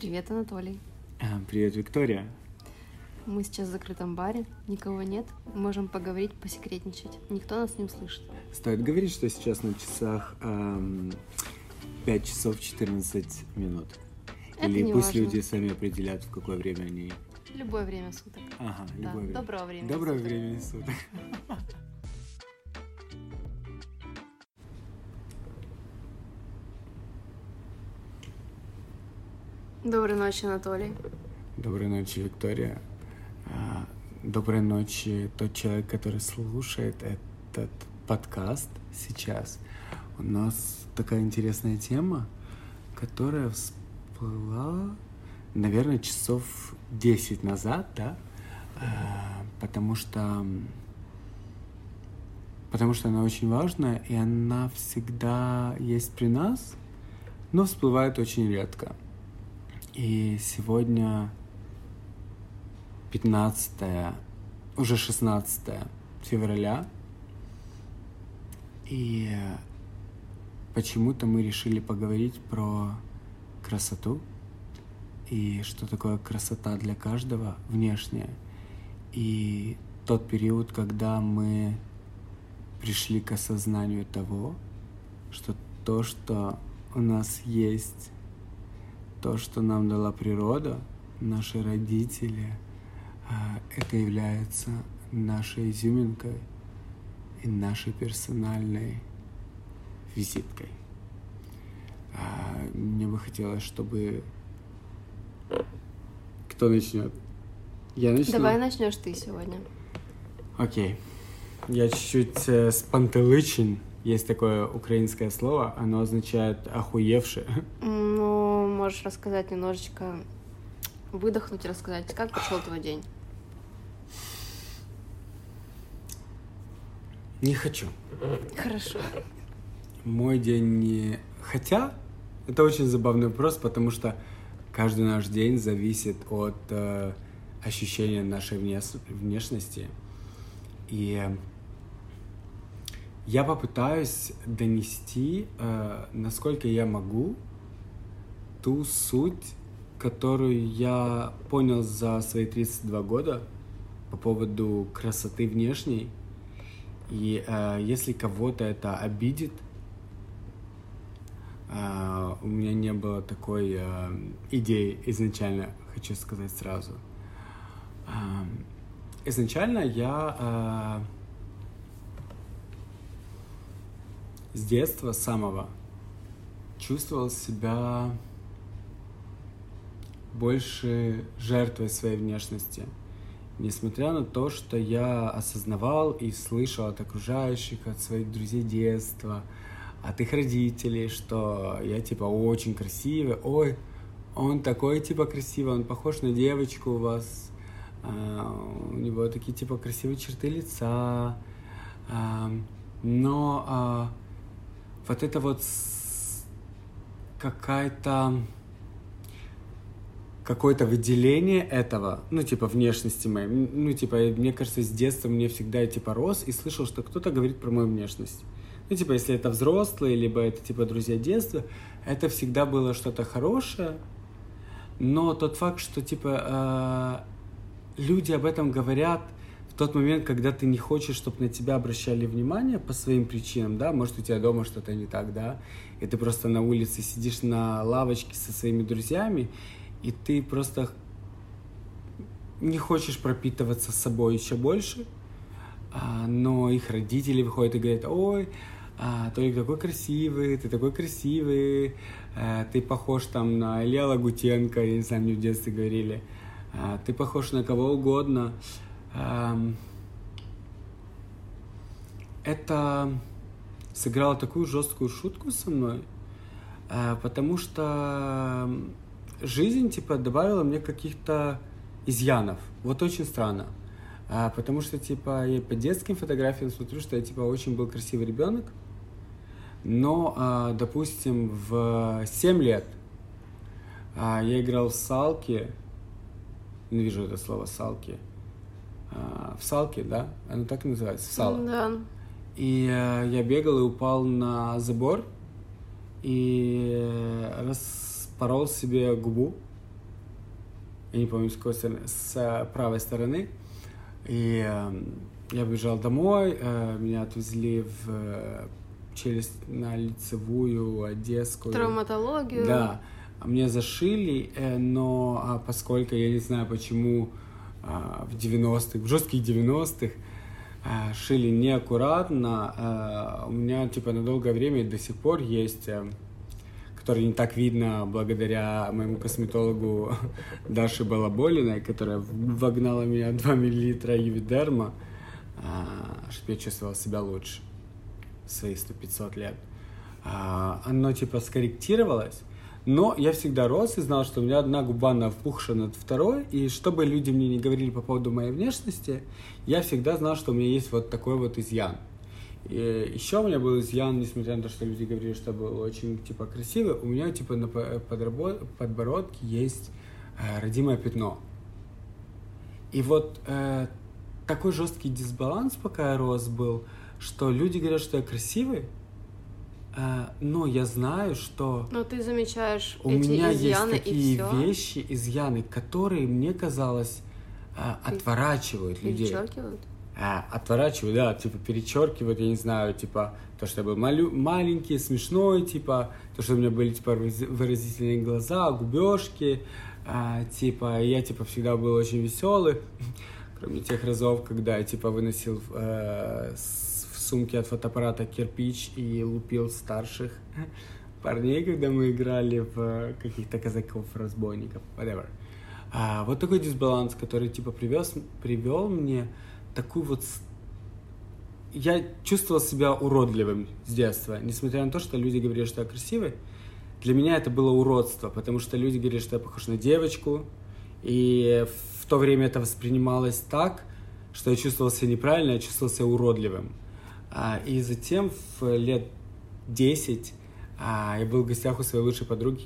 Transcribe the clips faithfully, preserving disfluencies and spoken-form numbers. Привет, Анатолий. Привет, Виктория. Мы сейчас в закрытом баре, никого нет, можем поговорить, посекретничать. Никто нас не услышит. Стоит говорить, что сейчас на часах эм, пять часов четырнадцать минут. Это Или не пусть важно. Люди сами определят, в какое время они... Любое время суток. Ага, да. любое время. Доброго времени Доброго суток. времени суток. Доброй ночи, Анатолий. Доброй ночи, Виктория. Доброй ночи, тот человек, который слушает этот подкаст сейчас. У нас такая интересная тема, которая всплыла, наверное, часов десять назад, да? Потому что... Потому что она очень важная, и она всегда есть при нас, но всплывает очень редко. И сегодня пятнадцатое, уже шестнадцатое февраля, и почему-то мы решили поговорить про красоту и что такое красота для каждого внешняя, и тот период, когда мы пришли к осознанию того, что то, что у нас есть, то, что нам дала природа, наши родители, это является нашей изюминкой и нашей персональной визиткой. Мне бы хотелось, чтобы... Кто начнет? Я начну? Давай начнешь ты сегодня. Окей. Я чуть-чуть спантелычен. Есть такое украинское слово, оно означает «охуевший». Ну, можешь рассказать немножечко... Выдохнуть, рассказать, как прошел твой день? Не хочу. Хорошо. Мой день не... Хотя, это очень забавный вопрос, потому что каждый наш день зависит от э, ощущения нашей внеш... внешности. И я попытаюсь донести, э, насколько я могу, ту суть, которую я понял за свои тридцать два года по поводу красоты внешней. И э, если кого-то это обидит, э, у меня не было такой э, идеи изначально, хочу сказать сразу. Э, изначально я э, с детства самого чувствовал себя... больше жертвой своей внешности. Несмотря на то, что я осознавал и слышал от окружающих, от своих друзей детства, от их родителей, что я типа очень красивый, ой, он такой типа красивый, он похож на девочку у вас, у него такие типа красивые черты лица. Но вот это вот какая-то... какое-то выделение этого, ну, типа, внешности моей. Ну, типа, мне кажется, с детства мне всегда, типа, рос и слышал, что кто-то говорит про мою внешность. Ну, типа, если это взрослые, либо это, типа, друзья детства, это всегда было что-то хорошее. Но тот факт, что, типа, люди об этом говорят в тот момент, когда ты не хочешь, чтобы на тебя обращали внимание по своим причинам, да, может, у тебя дома что-то не так, да, и ты просто на улице сидишь на лавочке со своими друзьями, и ты просто не хочешь пропитываться собой еще больше, но их родители выходят и говорят: «Ой, Толик такой красивый, ты такой красивый, ты похож там на Илья Лагутенко», я не знаю, мне в детстве говорили, «ты похож на кого угодно». Это сыграло такую жесткую шутку со мной, потому что... жизнь, типа, добавила мне каких-то изъянов. Вот очень странно. А, потому что, типа, я по детским фотографиям смотрю, что я, типа, очень был красивый ребенок. Но, а, допустим, в семь лет а, я играл в салки. Ненавижу это слово «салки». А, в салки, да? Оно так и называется? В салок. Да. И а, я бегал и упал на забор. И раз... порол себе губу, я не помню, с какой стороны, с правой стороны. И э, я бежал домой, э, меня отвезли в, через на лицевую, одесскую. Травматологию. Да, мне зашили, э, но а поскольку я не знаю, почему э, в девяностых, в жестких девяностых э, шили неаккуратно, э, у меня типа на долгое время и до сих пор есть... Э, который не так видно благодаря моему косметологу Даше Балаболиной, которая вогнала меня два миллилитра Ювидерма, чтобы я чувствовал себя лучше в свои сто-пятьсот лет. Оно типа скорректировалось, но я всегда рос и знал, что у меня одна губа напухша над второй, и чтобы люди мне не говорили по поводу моей внешности, я всегда знал, что у меня есть вот такой вот изъян. И еще у меня был изъян, несмотря на то, что люди говорили, что был очень, типа, красивый, у меня, типа, на подбородке есть э, родимое пятно. И вот э, такой жесткий дисбаланс, пока я рос, был, что люди говорят, что я красивый, э, но я знаю, что... Но ты замечаешь у эти меня изъяны есть такие и все. Вещи, изъяны, которые, мне казалось, э, отворачивают людей. Перечеркивают? Отворачиваю, да, типа перечеркивают, я не знаю, типа то, что я был малю- маленький, смешной, типа то, что у меня были типа выразительные глаза, губежки, э, типа я типа всегда был очень веселый, кроме тех разов, когда я типа выносил э, в сумке от фотоаппарата кирпич и лупил старших парней, когда мы играли в каких-то казаков, разбойников, whatever. Э, вот такой дисбаланс, который типа привез, привел мне такую вот... Я чувствовал себя уродливым с детства, несмотря на то, что люди говорили, что я красивый. Для меня это было уродство, потому что люди говорили, что я похож на девочку, и в то время это воспринималось так, что я чувствовал себя неправильно, я чувствовал себя уродливым. И затем в лет десять я был в гостях у своей лучшей подруги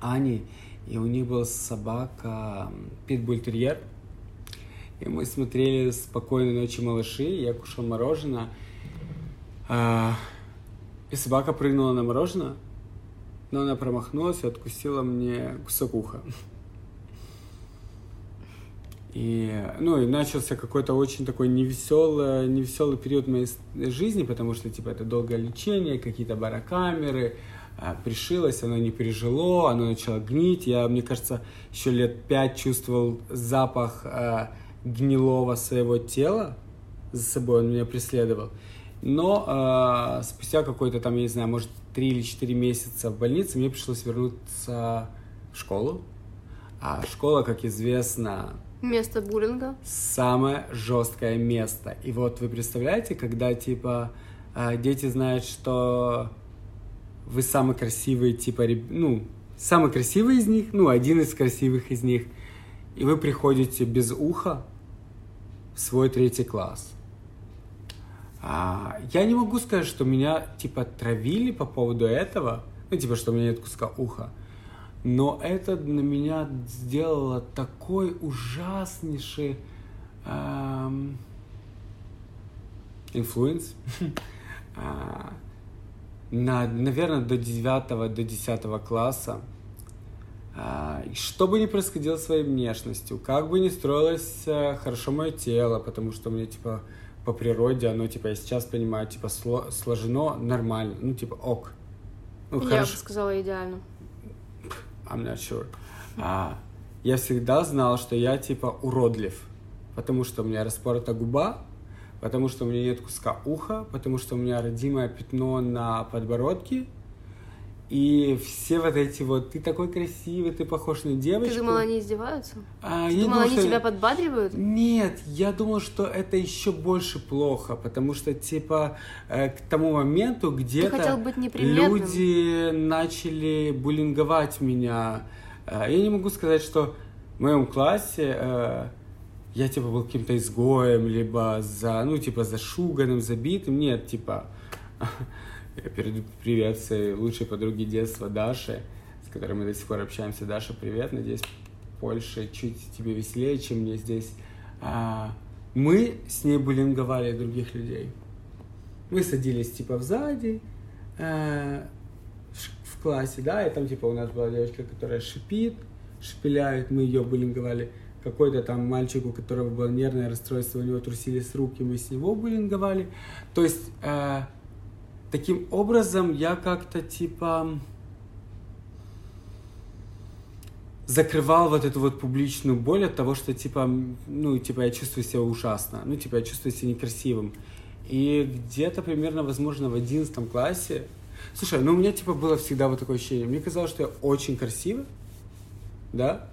Ани, и у них была собака питбуль-терьер. И мы смотрели «Спокойной ночи, малыши», я кушал мороженое, и собака прыгнула на мороженое, но она промахнулась и откусила мне кусок уха. И, ну, и начался какой-то очень такой невеселый, невеселый период моей жизни, потому что, типа, это долгое лечение, какие-то барокамеры, пришилось, оно не пережило, оно начало гнить. Я, мне кажется, еще лет пять чувствовал запах... гнилого своего тела за собой, он меня преследовал. Но э, спустя какой-то там, я не знаю, может, три или четыре месяца в больнице мне пришлось вернуться в школу. А школа, как известно... Место буллинга. Самое жесткое место. И вот вы представляете, когда, типа, э, дети знают, что вы самый красивый, типа, ну, самый красивый из них, ну, один из красивых из них, и вы приходите без уха в свой третий класс. А, я не могу сказать, что меня, типа, травили по поводу этого, ну, типа, что у меня нет куска уха, но это на меня сделало такой ужаснейший эм, инфлюенс. На, наверное, до девятого, до десятого класса. Что бы ни происходило своей внешностью, как бы ни строилось хорошо мое тело, потому что у меня, типа, по природе оно, типа, я сейчас понимаю, типа, сло- сложено нормально, ну, типа, ок. Ну, я хорошо. бы сказала идеально. I'm not sure. А, я всегда знал, что я, типа, уродлив, потому что у меня распорота губа, потому что у меня нет куска уха, потому что у меня родимое пятно на подбородке. И все вот эти вот, ты такой красивый, ты похож на девочку. Ты думала, они издеваются? А, ты думала, думала, они что... тебя подбадривают? Нет, я думал, что это еще больше плохо, потому что, типа, к тому моменту где-то люди начали буллинговать меня. Я не могу сказать, что в моем классе я, типа, был каким-то изгоем, либо за, ну, типа, зашуганным, забитым. Нет, типа... Я передаю привет своей лучшей подруге детства Даше, с которой мы до сих пор общаемся. Даша, привет. Надеюсь, Польша чуть тебе веселее, чем мне здесь. А, мы с ней буллинговали других людей. Мы садились, типа, взади а, в, в классе, да, и там, типа, у нас была девочка, которая шипит, шпиляют. Мы ее буллинговали. Какой-то там мальчику, у которого было нервное расстройство, у него трусились руки, мы с него буллинговали. То есть э, таким образом я как-то типа закрывал вот эту вот публичную боль от того, что типа, ну, типа я чувствую себя ужасно, ну, типа я чувствую себя некрасивым. И где-то примерно, возможно, в одиннадцатом классе... Слушай, ну у меня типа было всегда вот такое ощущение. Мне казалось, что я очень красивый, да?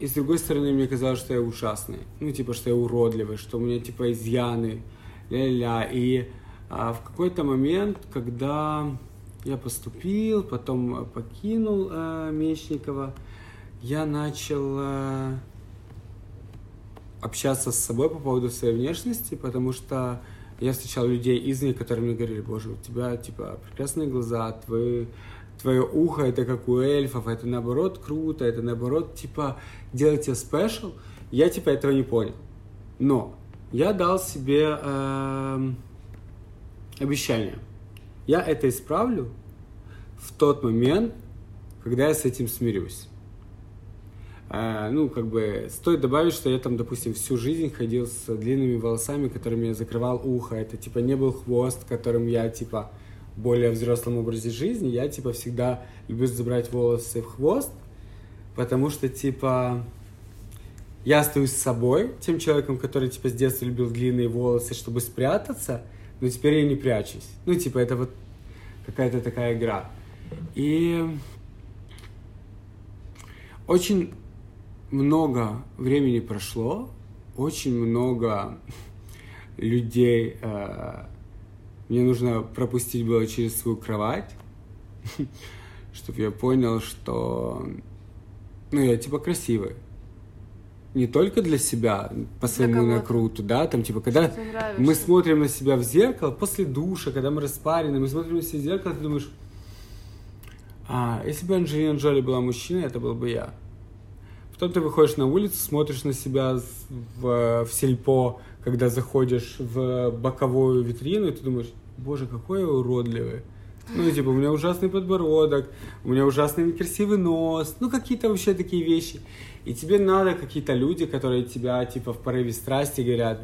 И с другой стороны, мне казалось, что я ужасный. Ну, типа, что я уродливый, что у меня типа изъяны, ля-ля. И а, в какой-то момент, когда я поступил, потом покинул а, Мечникова, я начал... А... общаться с собой по поводу своей внешности, потому что я встречал людей извне, которые мне говорили: боже, у тебя, типа, прекрасные глаза, твои, твое ухо, это как у эльфов, это, наоборот, круто, это, наоборот, типа, делать тебя спешл. Я, типа, этого не понял. Но я дал себе э, обещание. Я это исправлю в тот момент, когда я с этим смирюсь. Ну, как бы, стоит добавить, что я там, допустим, всю жизнь ходил с длинными волосами, которыми я закрывал ухо. Это, типа, не был хвост, которым я, типа, более взрослом образе жизни. Я, типа, всегда люблю забрать волосы в хвост, потому что, типа, я остаюсь собой, тем человеком, который, типа, с детства любил длинные волосы, чтобы спрятаться, но теперь я не прячусь. Ну, типа, это вот какая-то такая игра. И очень... много времени прошло, очень много людей э, мне нужно пропустить было через свою кровать, чтобы я понял, что ну, я типа красивый. Не только для себя, по своему накруту, да, там типа, когда мы смотрим на себя в зеркало, после душа, когда мы распарены, мы смотрим на себя в зеркало, ты думаешь, а, если бы Анджелина Джоли была мужчиной, это был бы я. Потом ты выходишь на улицу, смотришь на себя в, в сельпо, когда заходишь в боковую витрину, и ты думаешь, боже, какой я уродливый. Ну, типа, у меня ужасный подбородок, у меня ужасный некрасивый нос, ну, какие-то вообще такие вещи. И тебе надо какие-то люди, которые тебя, типа, в порыве страсти говорят,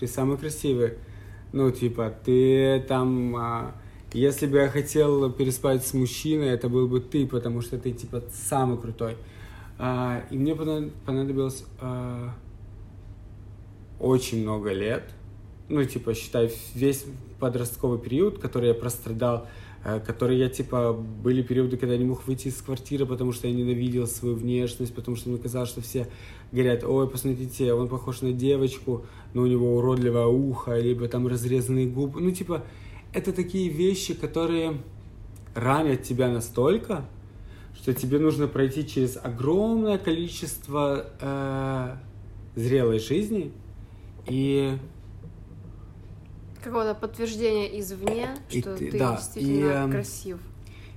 ты самый красивый. Ну, типа, ты там... А... Если бы я хотел переспать с мужчиной, это был бы ты, потому что ты, типа, самый крутой. Uh, и мне понадобилось uh, очень много лет, ну, типа, считай, весь подростковый период, который я прострадал, uh, который я, типа, были периоды, когда я не мог выйти из квартиры, потому что я ненавидел свою внешность, потому что мне казалось, что все говорят, ой, посмотрите, он похож на девочку, но у него уродливое ухо, либо там разрезанные губы, ну, типа, это такие вещи, которые ранят тебя настолько, что тебе нужно пройти через огромное количество э, зрелой жизни и... какого-то подтверждения извне, и что ты, ты да, действительно и, красив.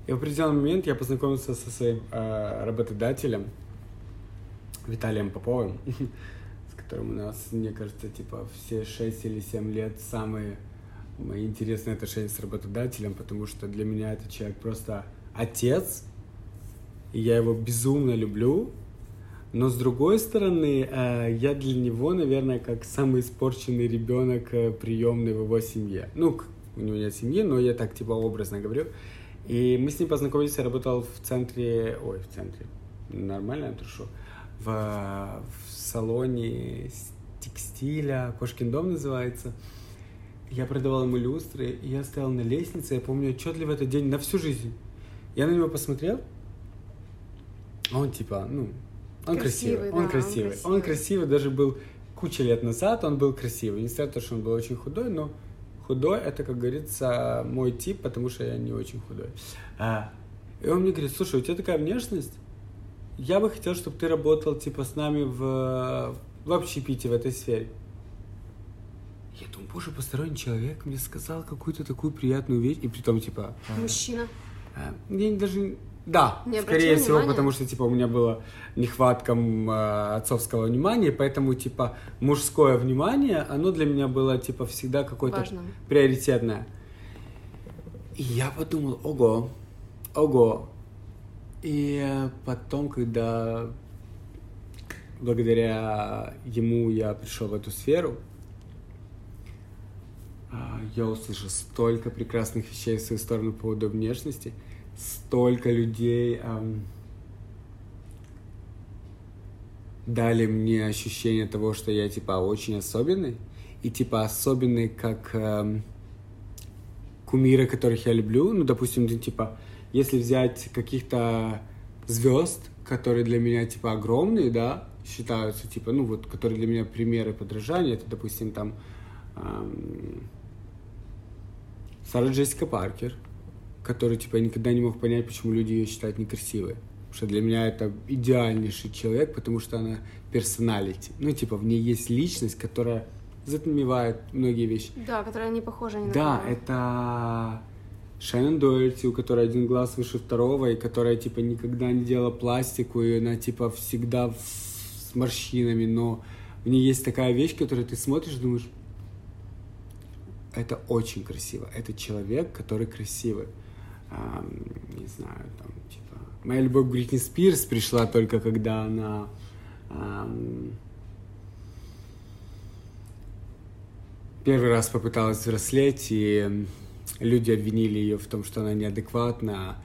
И в определенный момент я познакомился со своим э, работодателем Виталием Поповым, с которым у нас, мне кажется, типа все шесть или семь лет самые мои интересные отношения с работодателем, потому что для меня этот человек просто отец, и я его безумно люблю, но с другой стороны, я для него, наверное, как самый испорченный ребенок приемный в его семье. Ну, у него нет семьи, но я так типа образно говорю. И мы с ним познакомились, я работал в центре, ой, в центре, нормально я трушу, в, в салоне текстиля, Кошкин дом называется. Я продавал ему люстры, и я стоял на лестнице, я помню отчетливо этот день на всю жизнь. Я на него посмотрел, он типа, ну, он красивый, красивый, да, он, красивый. он красивый, он красивый, даже был куча лет назад, он был красивый, несмотря на то, что он был очень худой, но худой, это, как говорится, мой тип, потому что я не очень худой. А. И он мне говорит, слушай, у тебя такая внешность, я бы хотел, чтобы ты работал, типа, с нами в, в общепите, в этой сфере. Я думаю, боже, посторонний человек мне сказал какую-то такую приятную вещь, и при том, типа... Мужчина. А, я даже... Да, скорее всего, внимание. Потому что, типа, у меня была нехватка э, отцовского внимания, поэтому, типа, мужское внимание, оно для меня было, типа, всегда какое-то приоритетное. И я подумал, ого, ого, И потом, когда благодаря ему я пришел в эту сферу, я услышал столько прекрасных вещей в свою сторону по поводу внешности, столько людей эм, дали мне ощущение того, что я типа очень особенный, и типа особенный как эм, кумиры, которых я люблю. Ну, допустим, типа, если взять каких-то звезд, которые для меня типа огромные, да, считаются, типа, ну вот, которые для меня примеры подражания, это, допустим, там эм, Сара Джессика Паркер, которую, типа, я никогда не мог понять, почему люди ее считают некрасивой. Потому что для меня это идеальнейший человек, потому что она персоналити. Ну, типа, в ней есть личность, которая затмевает многие вещи. Да, которая не похожа ни да, на кого. Да, это Шеннен Доэрти, у которой один глаз выше второго, и которая, типа, никогда не делала пластику, и она, типа, всегда в... с морщинами, но в ней есть такая вещь, которую ты смотришь и думаешь, это очень красиво. Это человек, который красивый. Um, не знаю, там, типа... Моя любовь к Бритни Спирс пришла только когда она... Um, первый раз попыталась взрослеть, и люди обвинили ее в том, что она неадекватна.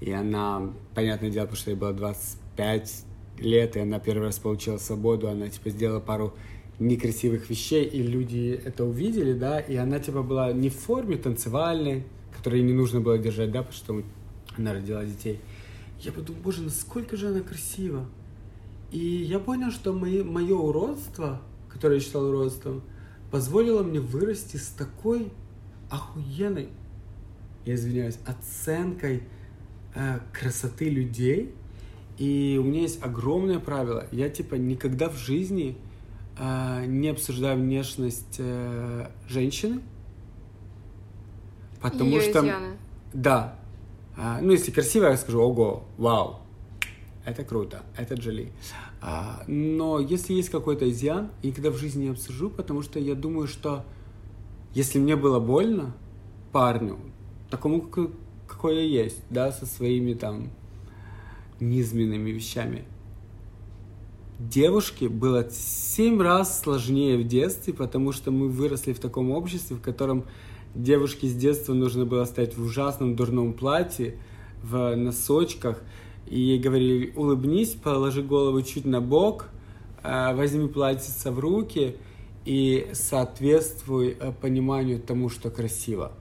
И она, понятное дело, потому что ей было двадцать пять лет, и она первый раз получила свободу, она, типа, сделала пару... некрасивых вещей, и люди это увидели, да, и она, типа, была не в форме танцевальной, которой не нужно было держать, да, потому что она родила детей. Я подумал, боже, насколько же она красива. И я понял, что мои, мое уродство, которое я считал уродством, позволило мне вырасти с такой охуенной, я извиняюсь, оценкой э, красоты людей. И у меня есть огромное правило. Я, типа, никогда в жизни не обсуждаю внешность э, женщины, потому её что... изъяны. Да. А, ну, если красиво, я скажу, ого, вау, это круто, это Джоли. А, но если есть какой-то изъян, я никогда в жизни не обсужу, потому что я думаю, что если мне было больно парню, такому, какой я есть, да, со своими там низменными вещами, девушке было семь раз сложнее в детстве, потому что мы выросли в таком обществе, в котором девушке с детства нужно было стоять в ужасном дурном платье, в носочках, и ей говорили: улыбнись, положи голову чуть на бок, возьми платьице в руки и соответствуй пониманию тому, что красиво.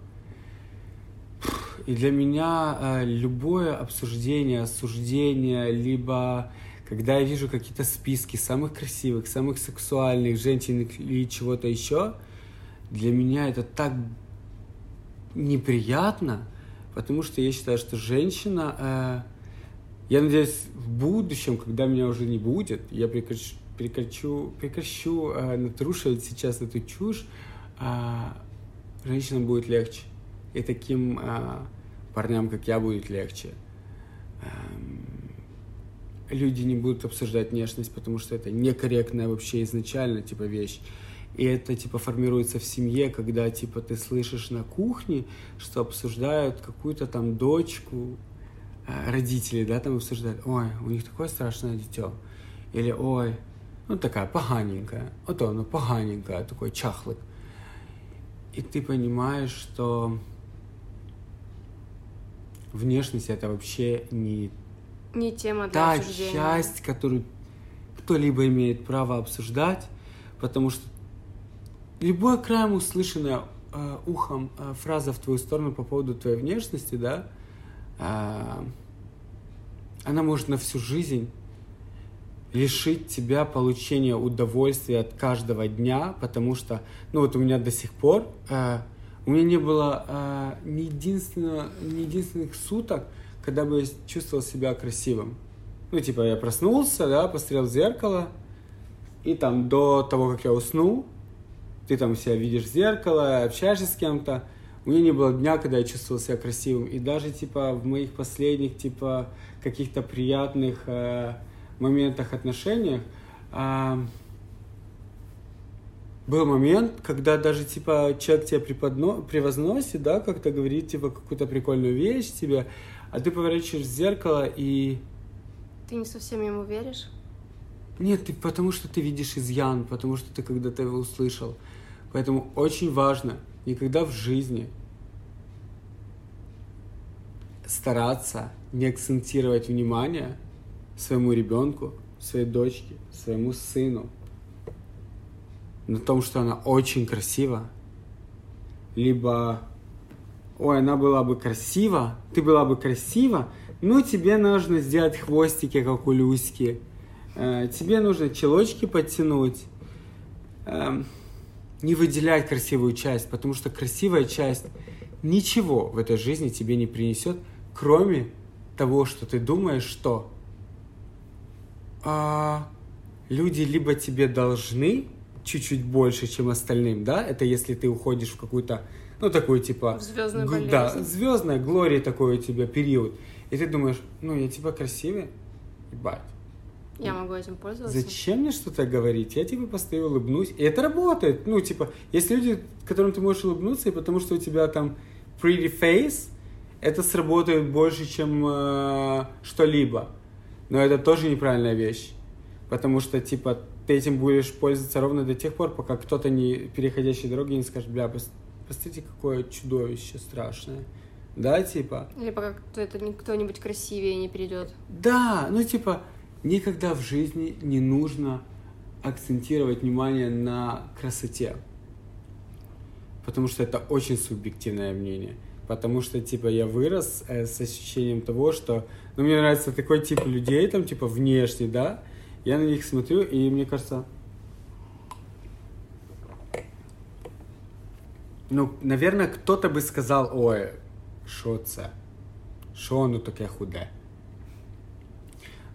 И для меня любое обсуждение, осуждение, либо... когда я вижу какие-то списки самых красивых, самых сексуальных женщин или чего-то еще, для меня это так неприятно, потому что я считаю, что женщина... Э, я надеюсь, в будущем, когда меня уже не будет, я прекращу, прекращу, прекращу э, натрушивать сейчас эту чушь, э, женщинам будет легче. И таким э, парням, как я, будет легче. Люди не будут обсуждать внешность, потому что это некорректная вообще изначально, типа, вещь. И это, типа, формируется в семье, когда, типа, ты слышишь на кухне, что обсуждают какую-то там дочку, родители, да, там обсуждают. Ой, у них такое страшное дитё. Или, ой, ну, такая поганенькая. Вот она поганенькая, такой чахлый. И ты понимаешь, что внешность — это вообще не... не тема для Та обсуждения. Часть, которую кто-либо имеет право обсуждать, потому что любое краем услышанное э, ухом э, фраза в твою сторону по поводу твоей внешности, да, э, она может на всю жизнь лишить тебя получения удовольствия от каждого дня, потому что, ну вот у меня до сих пор, э, у меня не было э, ни, единственного, ни единственных суток, когда бы я чувствовал себя красивым. Ну, типа, я проснулся, да, посмотрел в зеркало, и там до того, как я уснул, ты там себя видишь в зеркало, общаешься с кем-то. У меня не было дня, когда я чувствовал себя красивым. И даже, типа, в моих последних, типа, каких-то приятных э, моментах, отношениях э, был момент, когда даже, типа, человек тебя преподно... превозносит, да, как-то говорит, типа, какую-то прикольную вещь тебе, а ты поворачиваешь зеркало и... Ты не совсем ему веришь? Нет, ты, потому что ты видишь изъян, потому что ты когда-то его услышал. Поэтому очень важно никогда в жизни стараться не акцентировать внимание своему ребенку, своей дочке, своему сыну на том, что она очень красива. Либо, ой, она была бы красива, ты была бы красива, но тебе нужно сделать хвостики, как у Люськи. Тебе нужно челочки подтянуть. Не выделять красивую часть, потому что красивая часть ничего в этой жизни тебе не принесет, кроме того, что ты думаешь, что а, люди либо тебе должны чуть-чуть больше, чем остальным, да? Это если ты уходишь в какую-то, ну, такую, типа... Звездную болезнь. Да, звездная глория, такой у тебя период. И ты думаешь, ну, я, типа, красивый, ебать. Я могу этим пользоваться. Зачем мне что-то говорить? Я, типа, постою, улыбнусь. И это работает. Ну, типа, есть люди, которым ты можешь улыбнуться, и потому что у тебя там pretty face, это сработает больше, чем э, что-либо. Но это тоже неправильная вещь. Потому что, типа, ты этим будешь пользоваться ровно до тех пор, пока кто-то, не переходящий дороги, не скажет, бля, посмотрите, какое чудовище страшное. Да, типа? Или пока кто-то, кто-нибудь красивее не перейдет. Да, ну, типа... Никогда в жизни не нужно акцентировать внимание на красоте, потому что это очень субъективное мнение, потому что, типа, я вырос э, с ощущением того, что, ну, мне нравится такой тип людей, там, типа, внешне, да, я на них смотрю, и мне кажется, ну, наверное, кто-то бы сказал, ой, шо це, шо оно таке худе.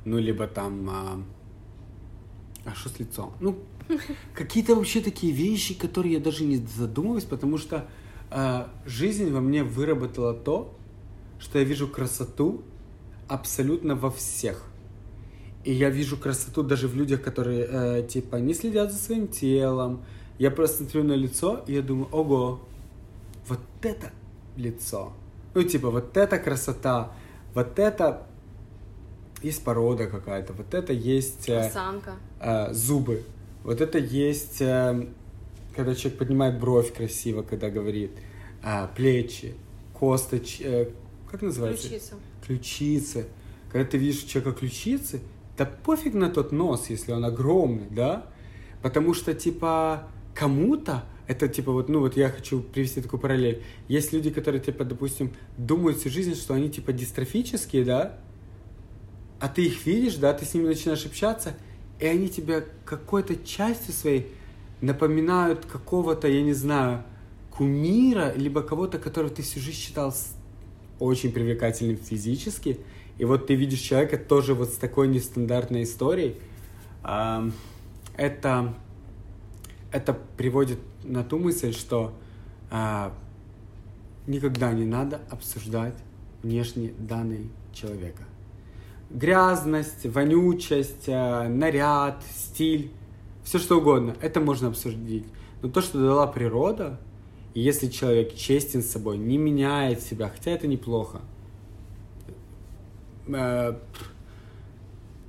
Ну, либо там, а, а что с лицом? Ну, какие-то вообще такие вещи, которые я даже не задумываюсь, потому что а, жизнь во мне выработала то, что я вижу красоту абсолютно во всех. И я вижу красоту даже в людях, которые, а, типа, не следят за своим телом. Я просто смотрю на лицо, и я думаю, ого, вот это лицо. Ну, типа, вот это красота, вот это... Есть порода какая-то, вот это есть э, э, зубы, вот это есть, э, когда человек поднимает бровь красиво, когда говорит, э, плечи, косточ, э, как называется? Ключица. Ключицы. Когда ты видишь у человека ключицы, да пофиг на тот нос, если он огромный, да? Потому что, типа, кому-то, это, типа, вот, ну, вот я хочу привести такую параллель. Есть люди, которые, типа, допустим, думают всю жизнь, что они, типа, дистрофические, да? А ты их видишь, да, ты с ними начинаешь общаться, и они тебя какой-то частью своей напоминают какого-то, я не знаю, кумира, либо кого-то, которого ты всю жизнь считал очень привлекательным физически. И вот ты видишь человека тоже вот с такой нестандартной историей. Это, это приводит на ту мысль, что никогда не надо обсуждать внешние данные человека. Грязность, вонючесть, наряд, стиль, все что угодно, это можно обсудить. Но то, что дала природа, и если человек честен с собой, не меняет себя, хотя это неплохо.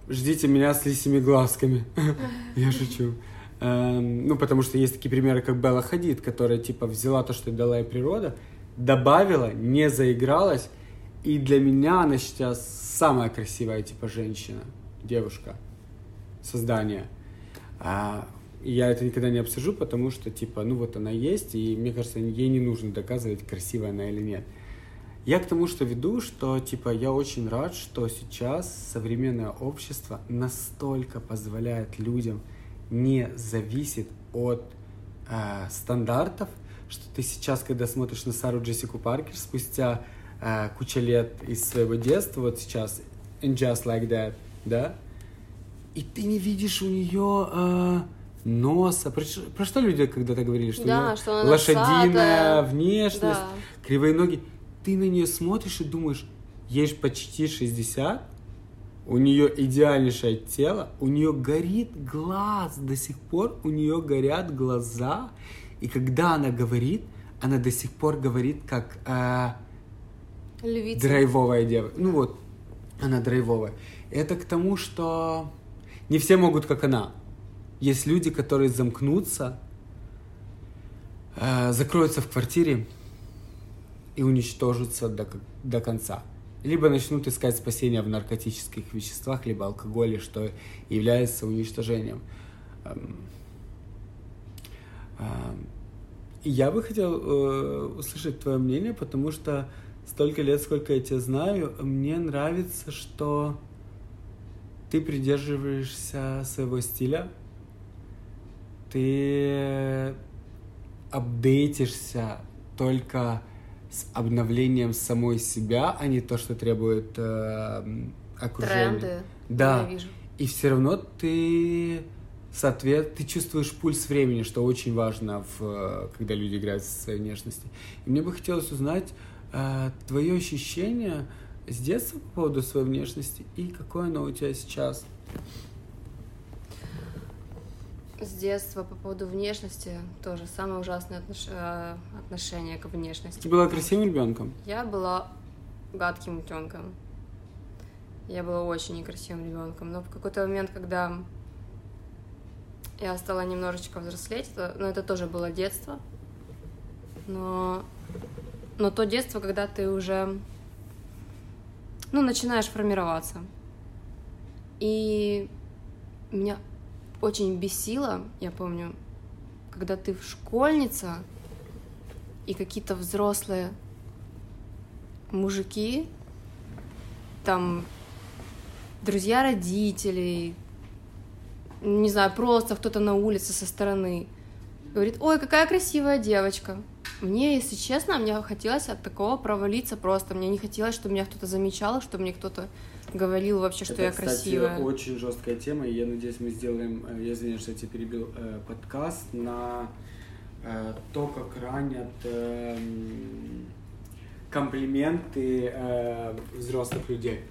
Ждите меня с лисими глазками. Я шучу. Ну, потому что есть такие примеры, как Белла Хадид, которая, типа, взяла то, что дала ей природа, добавила, не заигралась. И для меня она сейчас самая красивая, типа, женщина, девушка, создание. А я это никогда не обсужу, потому что, типа, ну вот она есть, и мне кажется, ей не нужно доказывать, красивая она или нет. Я к тому, что веду, что, типа, я очень рад, что сейчас современное общество настолько позволяет людям, не зависит от э, стандартов, что ты сейчас, когда смотришь на Сару Джессику Паркер, спустя... куча лет из своего детства, вот сейчас, and just like that, да, и ты не видишь у нее э, носа. Про, про что люди когда-то говорили, что да, у нее что лошадиная внешность, да, кривые ноги. Ты на нее смотришь и думаешь, ей же почти шестьдесят, у нее идеальнейшее тело, у нее горит глаз, до сих пор у нее горят глаза, и когда она говорит, она до сих пор говорит как... Э, Львица. Драйвовая девочка. Ну вот, она драйвовая. Это к тому, что не все могут, как она. Есть люди, которые замкнутся, э, закроются в квартире и уничтожатся до, до конца. Либо начнут искать спасения в наркотических веществах, либо алкоголе, что является уничтожением. Э, э, я бы хотел э, услышать твое мнение, потому что столько лет, сколько я тебя знаю, мне нравится, что ты придерживаешься своего стиля, ты апдейтишься только с обновлением самой себя, а не то, что требует э, окружение. Тренды. Да. Я вижу. И все равно ты, соответ... ты чувствуешь пульс времени, что очень важно, в... когда люди играют со своей внешностью. И мне бы хотелось узнать э, твое ощущение с детства по поводу своей внешности и какое оно у тебя сейчас. С детства по поводу внешности тоже самое ужасное отнош... отношение к внешности. Ты была красивым ребенком? Я была гадким утенком. Я была очень некрасивым ребенком. Но в какой-то момент, когда я стала немножечко взрослеть, то... но это тоже было детство. Но... но то детство, когда ты уже ну, начинаешь формироваться. И меня очень бесило, я помню, когда ты школьница, и какие-то взрослые мужики, там, друзья родителей, не знаю, просто кто-то на улице со стороны говорит: ой, какая красивая девочка. Мне, если честно, мне хотелось от такого провалиться просто. Мне не хотелось, чтобы меня кто-то замечал, чтобы мне кто-то говорил вообще, что это, я кстати, красивая. Это, очень жесткая тема, и я надеюсь, мы сделаем, я извиняюсь, что я тебя перебил, подкаст на то, как ранят комплименты взрослых людей.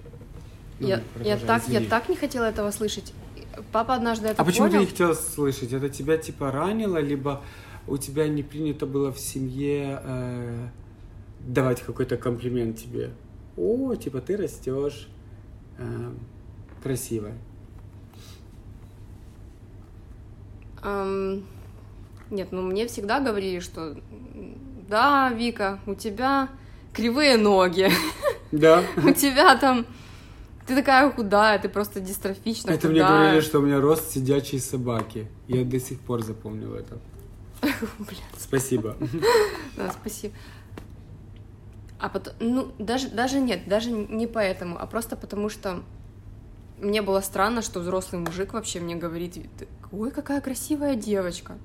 Ну, я, я, так, я так не хотела этого слышать. Папа однажды это понял. А почему ты не хотела слышать? Это тебя типа ранило, либо у тебя не принято было в семье э, давать какой-то комплимент тебе? О, типа ты растешь э, красивая. Um, нет, ну мне всегда говорили, что да, Вика, у тебя кривые ноги. Да. У тебя там... Ты такая худая, ты просто дистрофично худая. Это мне говорили, что у меня рост сидячей собаки. Я до сих пор запомнила это. Спасибо. Да, спасибо. А потом, ну, даже, даже нет, даже не поэтому, а просто потому, что мне было странно, что взрослый мужик вообще мне говорит: ой, какая красивая девочка.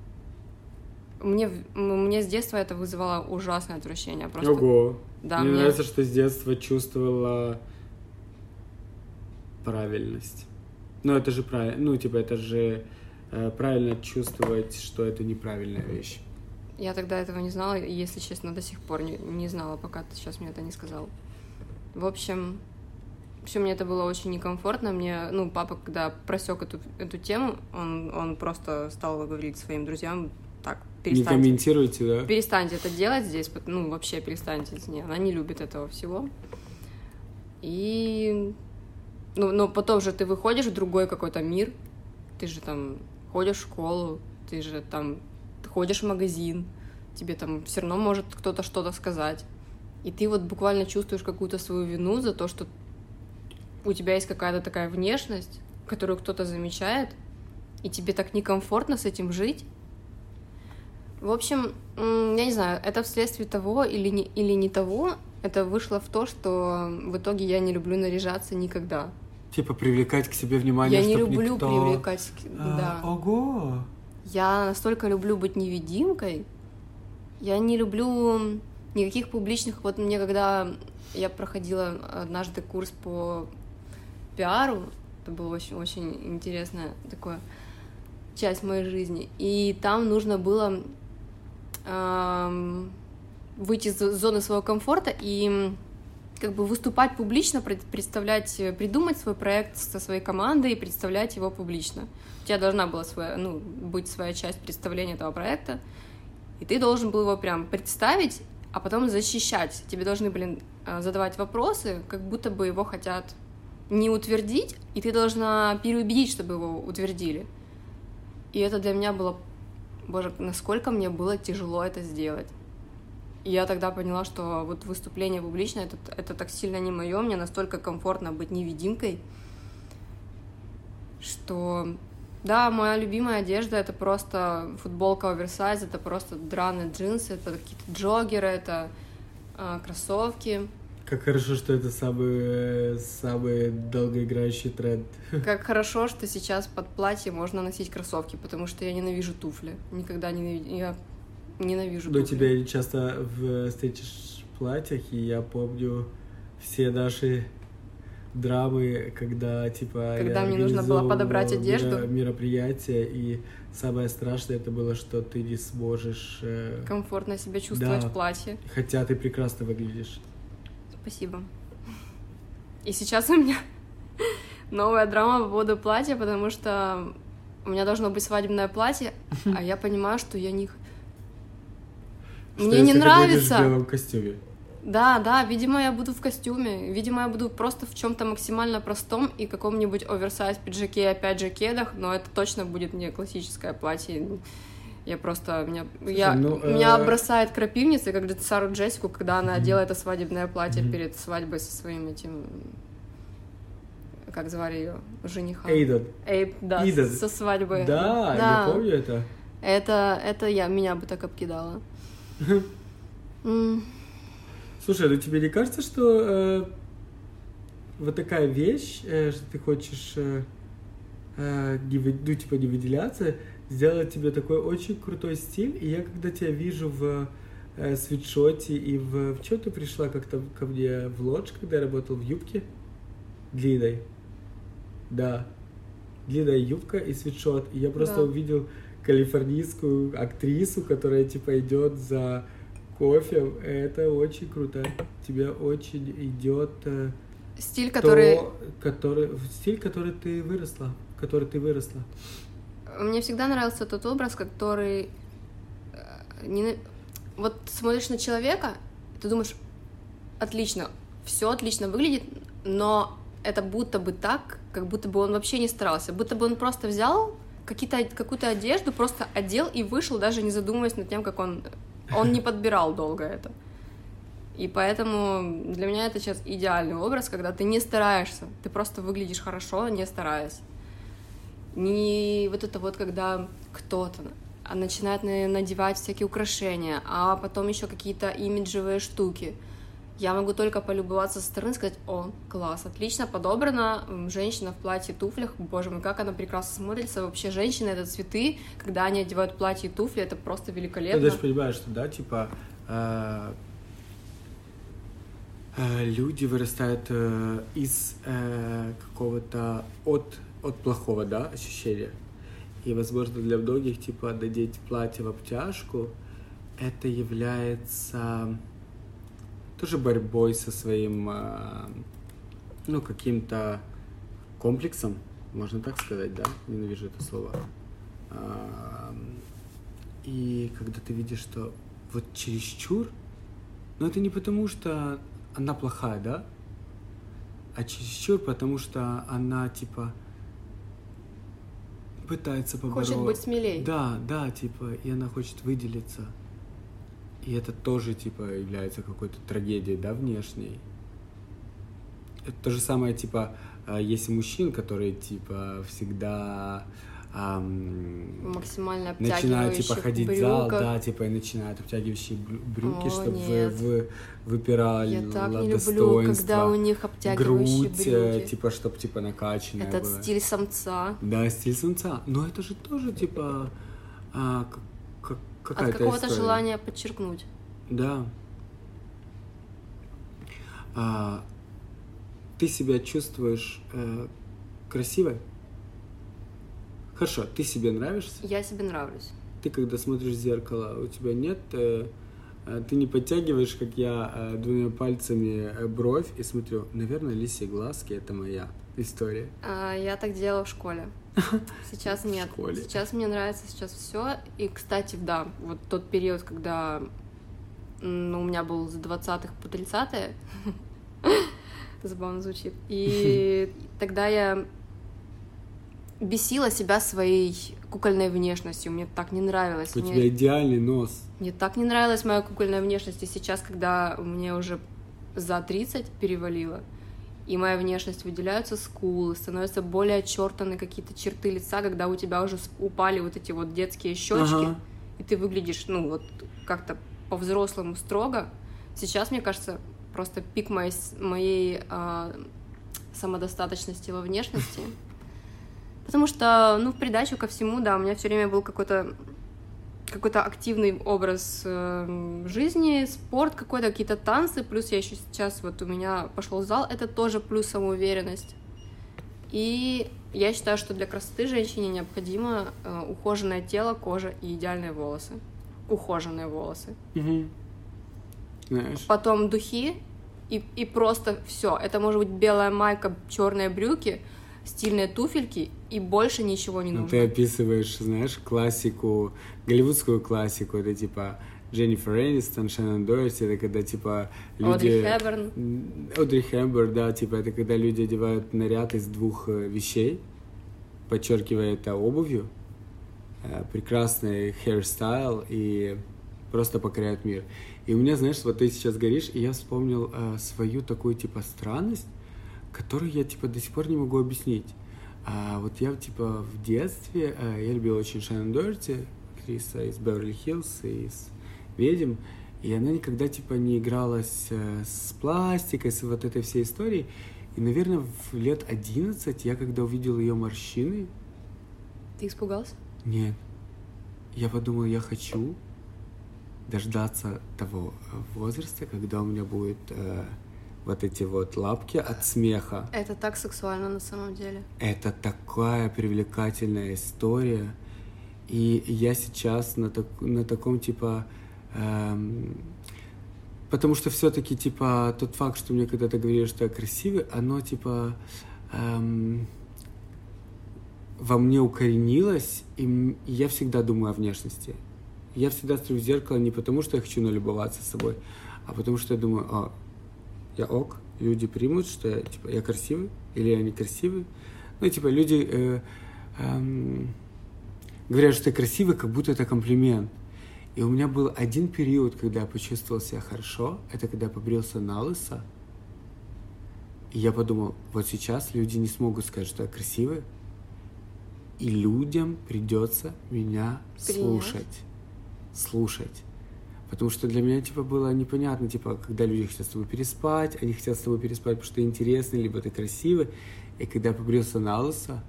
Мне, мне с детства это вызывало ужасное отвращение. Просто... Ого. Да, мне, мне нравится, что с детства чувствовала правильность. Ну, это же правильно, ну, типа, это же... правильно чувствовать, что это неправильная вещь. Я тогда этого не знала, и, если честно, до сих пор не, не знала, пока ты сейчас мне это не сказал. В общем, все мне это было очень некомфортно. Мне, ну, папа, когда просек эту, эту тему, он, он просто стал говорить своим друзьям: так, перестаньте. Не комментируйте, да? Перестаньте это делать здесь, ну, вообще перестаньте. Не, она не любит этого всего. И... Ну, но потом же ты выходишь в другой какой-то мир, ты же там... ходишь в школу, ты же там ходишь в магазин, тебе там все равно может кто-то что-то сказать. И ты вот буквально чувствуешь какую-то свою вину за то, что у тебя есть какая-то такая внешность, которую кто-то замечает, и тебе так некомфортно с этим жить. В общем, я не знаю, это вследствие того или не, или не того, это вышло в то, что в итоге я не люблю наряжаться никогда. Типа привлекать к себе внимание, чтобы никто... Я не люблю никто... привлекать... А, да. Ого! Я настолько люблю быть невидимкой. Я не люблю никаких публичных... Вот мне когда... Я проходила однажды курс по пиару. Это было очень-очень интересная такая часть моей жизни. И там нужно было эм, выйти из зоны своего комфорта и... как бы выступать публично, представлять, придумать свой проект со своей командой и представлять его публично. У тебя должна была своя, ну, быть своя часть представления этого проекта, и ты должен был его прям представить, а потом защищать. Тебе должны, блин, задавать вопросы, как будто бы его хотят не утвердить, и ты должна переубедить, чтобы его утвердили. И это для меня было... Боже, насколько мне было тяжело это сделать. И я тогда поняла, что вот выступление публичное, это, это так сильно не мое, мне настолько комфортно быть невидимкой, что... Да, моя любимая одежда — это просто футболка оверсайз, это просто драные джинсы, это какие-то джоггеры, это э, кроссовки. Как хорошо, что это самый, самый долгоиграющий тренд. Как хорошо, что сейчас под платье можно носить кроссовки, потому что я ненавижу туфли. Никогда не... Я ненавижу Но туфли. Но тебя часто встретишь в платьях, и я помню все наши... драмы, когда, типа, когда мне нужно было подобрать одежду, мероприятие, и самое страшное это было, что ты не сможешь э... комфортно себя чувствовать, да, в платье. Хотя ты прекрасно выглядишь. Спасибо. И сейчас у меня новая драма по поводу платья, потому что у меня должно быть свадебное платье, а я понимаю, что я не... Мне не нравится. Ты будешь в белом костюме. Да, да, видимо, я буду в костюме, видимо, я буду просто в чем-то максимально простом и каком-нибудь оверсайз пиджаке и опять жакетах, но это точно будет не классическое платье. Я просто... Меня, Слушай, я, ну, меня э... бросает крапивница, как Сару Джессику, когда она mm-hmm. одела это свадебное платье mm-hmm. перед свадьбой со своим этим... Как звали ее? Жениха. Эйден. Эйп, да, Эйден. Со свадьбой. Да, да, я помню это. Это, это я, меня бы так обкидала. Слушай, ну тебе не кажется, что э, вот такая вещь, э, что ты хочешь э, э, не, ну, типа, не выделяться, сделала тебе такой очень крутой стиль? И я, когда тебя вижу в э, свитшоте и в... В чём ты пришла как-то ко мне в лодж, когда я работал в юбке? Длинной. Да. Длинная юбка и свитшот. И я просто да. увидел калифорнийскую актрису, которая, типа, идет за... кофе, это очень круто. Тебе очень идет стиль, который... То, который... стиль, который ты выросла, который ты выросла. Мне всегда нравился тот образ, который не... вот смотришь на человека, ты думаешь, отлично, все отлично выглядит, но это будто бы так, как будто бы он вообще не старался, будто бы он просто взял какие-то... какую-то одежду, просто одел и вышел, даже не задумываясь над тем, как он... Он не подбирал долго это. И поэтому для меня это сейчас идеальный образ, когда ты не стараешься, ты просто выглядишь хорошо, не стараясь. Не вот это вот, когда кто-то начинает надевать всякие украшения, а потом еще какие-то имиджевые штуки. Я могу только полюбоваться со стороны и сказать: о, класс, отлично подобрана женщина в платье и туфлях, боже мой, как она прекрасно смотрится. Вообще женщины — это цветы, когда они одевают платье и туфли, это просто великолепно. Ты даже понимаешь, что, да, типа, э, э, люди вырастают э, из э, какого-то от, от плохого, да, ощущения. И, возможно, для многих, типа, надеть платье в обтяжку, это является... тоже борьбой со своим, ну, каким-то комплексом, можно так сказать, да? Ненавижу это слово. И когда ты видишь, что вот чересчур, но это не потому, что она плохая, да? А чересчур, потому что она, типа, пытается побороть. Хочет быть смелее. Да, да, типа, и она хочет выделиться. И это тоже, типа, является какой-то трагедией, да, внешней. Это то же самое, типа, есть мужчин, которые, типа, всегда... Эм, максимально обтягивающих начинают, типа, ходить в зал, да, типа, и начинают обтягивающие брюки, О, чтобы вы, вы, выпирали Я так не люблю, когда у них обтягивающие грудь, брюки. Типа, чтобы, типа, накачанная Этот была. Стиль самца. Да, стиль самца. Но это же тоже, типа... Э, Какая-то От какого-то история. Желания подчеркнуть. Да. А, ты себя чувствуешь э, красивой? Хорошо, ты себе нравишься? Я себе нравлюсь. Ты, когда смотришь в зеркало, у тебя нет... Э, ты не подтягиваешь, как я, э, двумя пальцами э, бровь и смотрю, наверное, лисьи глазки — это моя история. А, я так делала в школе. Сейчас нет. Сейчас мне нравится сейчас все. И, кстати, да, вот тот период, когда ну, у меня был с двадцатых по тридцатые. Забавно звучит. И тогда я бесила себя своей кукольной внешностью. Мне так не нравилось. У мне... тебя идеальный нос. Мне так не нравилась моя кукольная внешность. И сейчас, когда мне уже за тридцать перевалило, и моя внешность, выделяются скулы, становятся более очертаны какие-то черты лица, когда у тебя уже упали вот эти вот детские щечки, ага. и ты выглядишь, ну, вот как-то по-взрослому строго. Сейчас, мне кажется, просто пик моей, моей а, самодостаточности во внешности. Потому что, ну, в придачу ко всему, да, у меня все время был какой-то какой-то активный образ э, жизни, спорт какой-то, какие-то танцы, плюс я еще сейчас, вот у меня пошел зал, это тоже плюс самоуверенность. И я считаю, что для красоты женщине необходимо э, ухоженное тело, кожа и идеальные волосы. Ухоженные волосы. Mm-hmm. Знаешь. Потом духи и, и просто все. Это может быть белая майка, черные брюки, стильные туфельки, и больше ничего не нужно. Ну, ты описываешь, знаешь, классику, голливудскую классику, это типа Дженнифер Энистон, Шеннен Доэрти, это когда типа люди... Одри Хэбберн. Одри Хэбберн, да, типа это когда люди одевают наряд из двух вещей, подчеркивая это обувью, прекрасный хейрстайл и просто покоряют мир. И у меня, знаешь, вот ты сейчас говоришь, и я вспомнил свою такую типа странность, которую я типа до сих пор не могу объяснить. А вот я типа в детстве, я любил очень Шеннен Доэрти, актриса из Беверли-Хиллз, из «Ведьм», и она никогда типа не игралась с пластикой, с вот этой всей историей. И, наверное, в лет одиннадцать я, когда увидел ее морщины... Ты испугался? Нет. Я подумал, я хочу дождаться того возраста, когда у меня будет... вот эти вот лапки от смеха. Это так сексуально на самом деле. Это такая привлекательная история. И я сейчас на, так, на таком, типа... Эм, потому что все-таки, типа, тот факт, что мне когда-то говорили, что я красивый, оно, типа, эм, во мне укоренилось, и я всегда думаю о внешности. Я всегда смотрю в зеркало не потому, что я хочу налюбоваться собой, а потому что я думаю... О, я ок, люди примут, что я, типа, я красивый или я некрасивый. Ну, типа, люди э, э, говорят, что я красивый, как будто это комплимент. И у меня был один период, когда я почувствовал себя хорошо, это когда я побрился на лысо. И я подумал, вот сейчас люди не смогут сказать, что я красивый, и людям придется меня Привет. слушать. Слушать. Потому что для меня, типа, было непонятно, типа, когда люди хотят с тобой переспать, они хотят с тобой переспать, потому что ты интересный, либо ты красивый. И когда я побрился на лысо,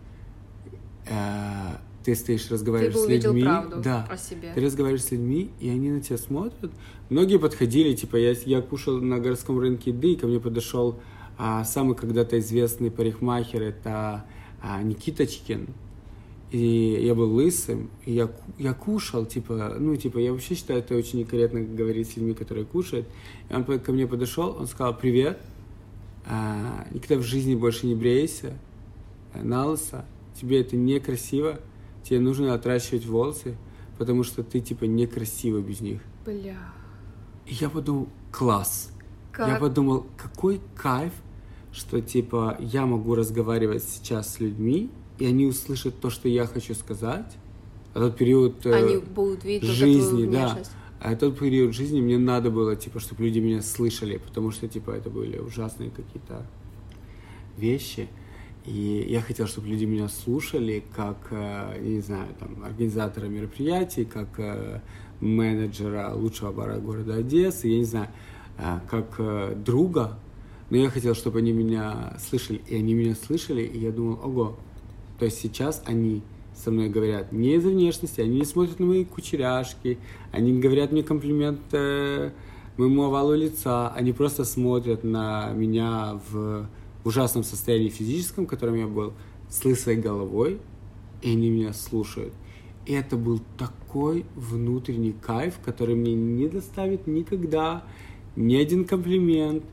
э, ты стоишь, разговариваешь ты с людьми. Ты увидел правду да, о себе. Ты разговариваешь с людьми, и они на тебя смотрят. Многие подходили, типа, я, я кушал на городском рынке еды, и ко мне подошел а, самый когда-то известный парикмахер, это а, Никита Чкин. И я был лысым, и я, я кушал, типа, ну, типа, я вообще считаю, это очень некорректно говорить с людьми, которые кушают. И он ко мне подошел, он сказал, привет, а, никогда в жизни больше не бреешься на лысо, тебе это некрасиво, тебе нужно отращивать волосы, потому что ты, типа, некрасивый без них. Бля. И я подумал, класс. Как? Я подумал, какой кайф, что, типа, я могу разговаривать сейчас с людьми, и они услышат то, что я хочу сказать, а тот период они будут видеть жизни, да, а тот период жизни мне надо было, типа, чтобы люди меня слышали, потому что, типа, это были ужасные какие-то вещи, и я хотел, чтобы люди меня слушали, как, я не знаю, там, организатора мероприятий, как менеджера лучшего бара города Одессы, я не знаю, как друга, но я хотел, чтобы они меня слышали, и они меня слышали, и я думал, ого. То есть сейчас они со мной говорят не из-за внешности, они не смотрят на мои кучеряшки, они говорят мне комплимент э, моему овалу лица, они просто смотрят на меня в ужасном состоянии физическом, в котором я был, с лысой головой, и они меня слушают. И это был такой внутренний кайф, который мне не доставит никогда ни один комплимент,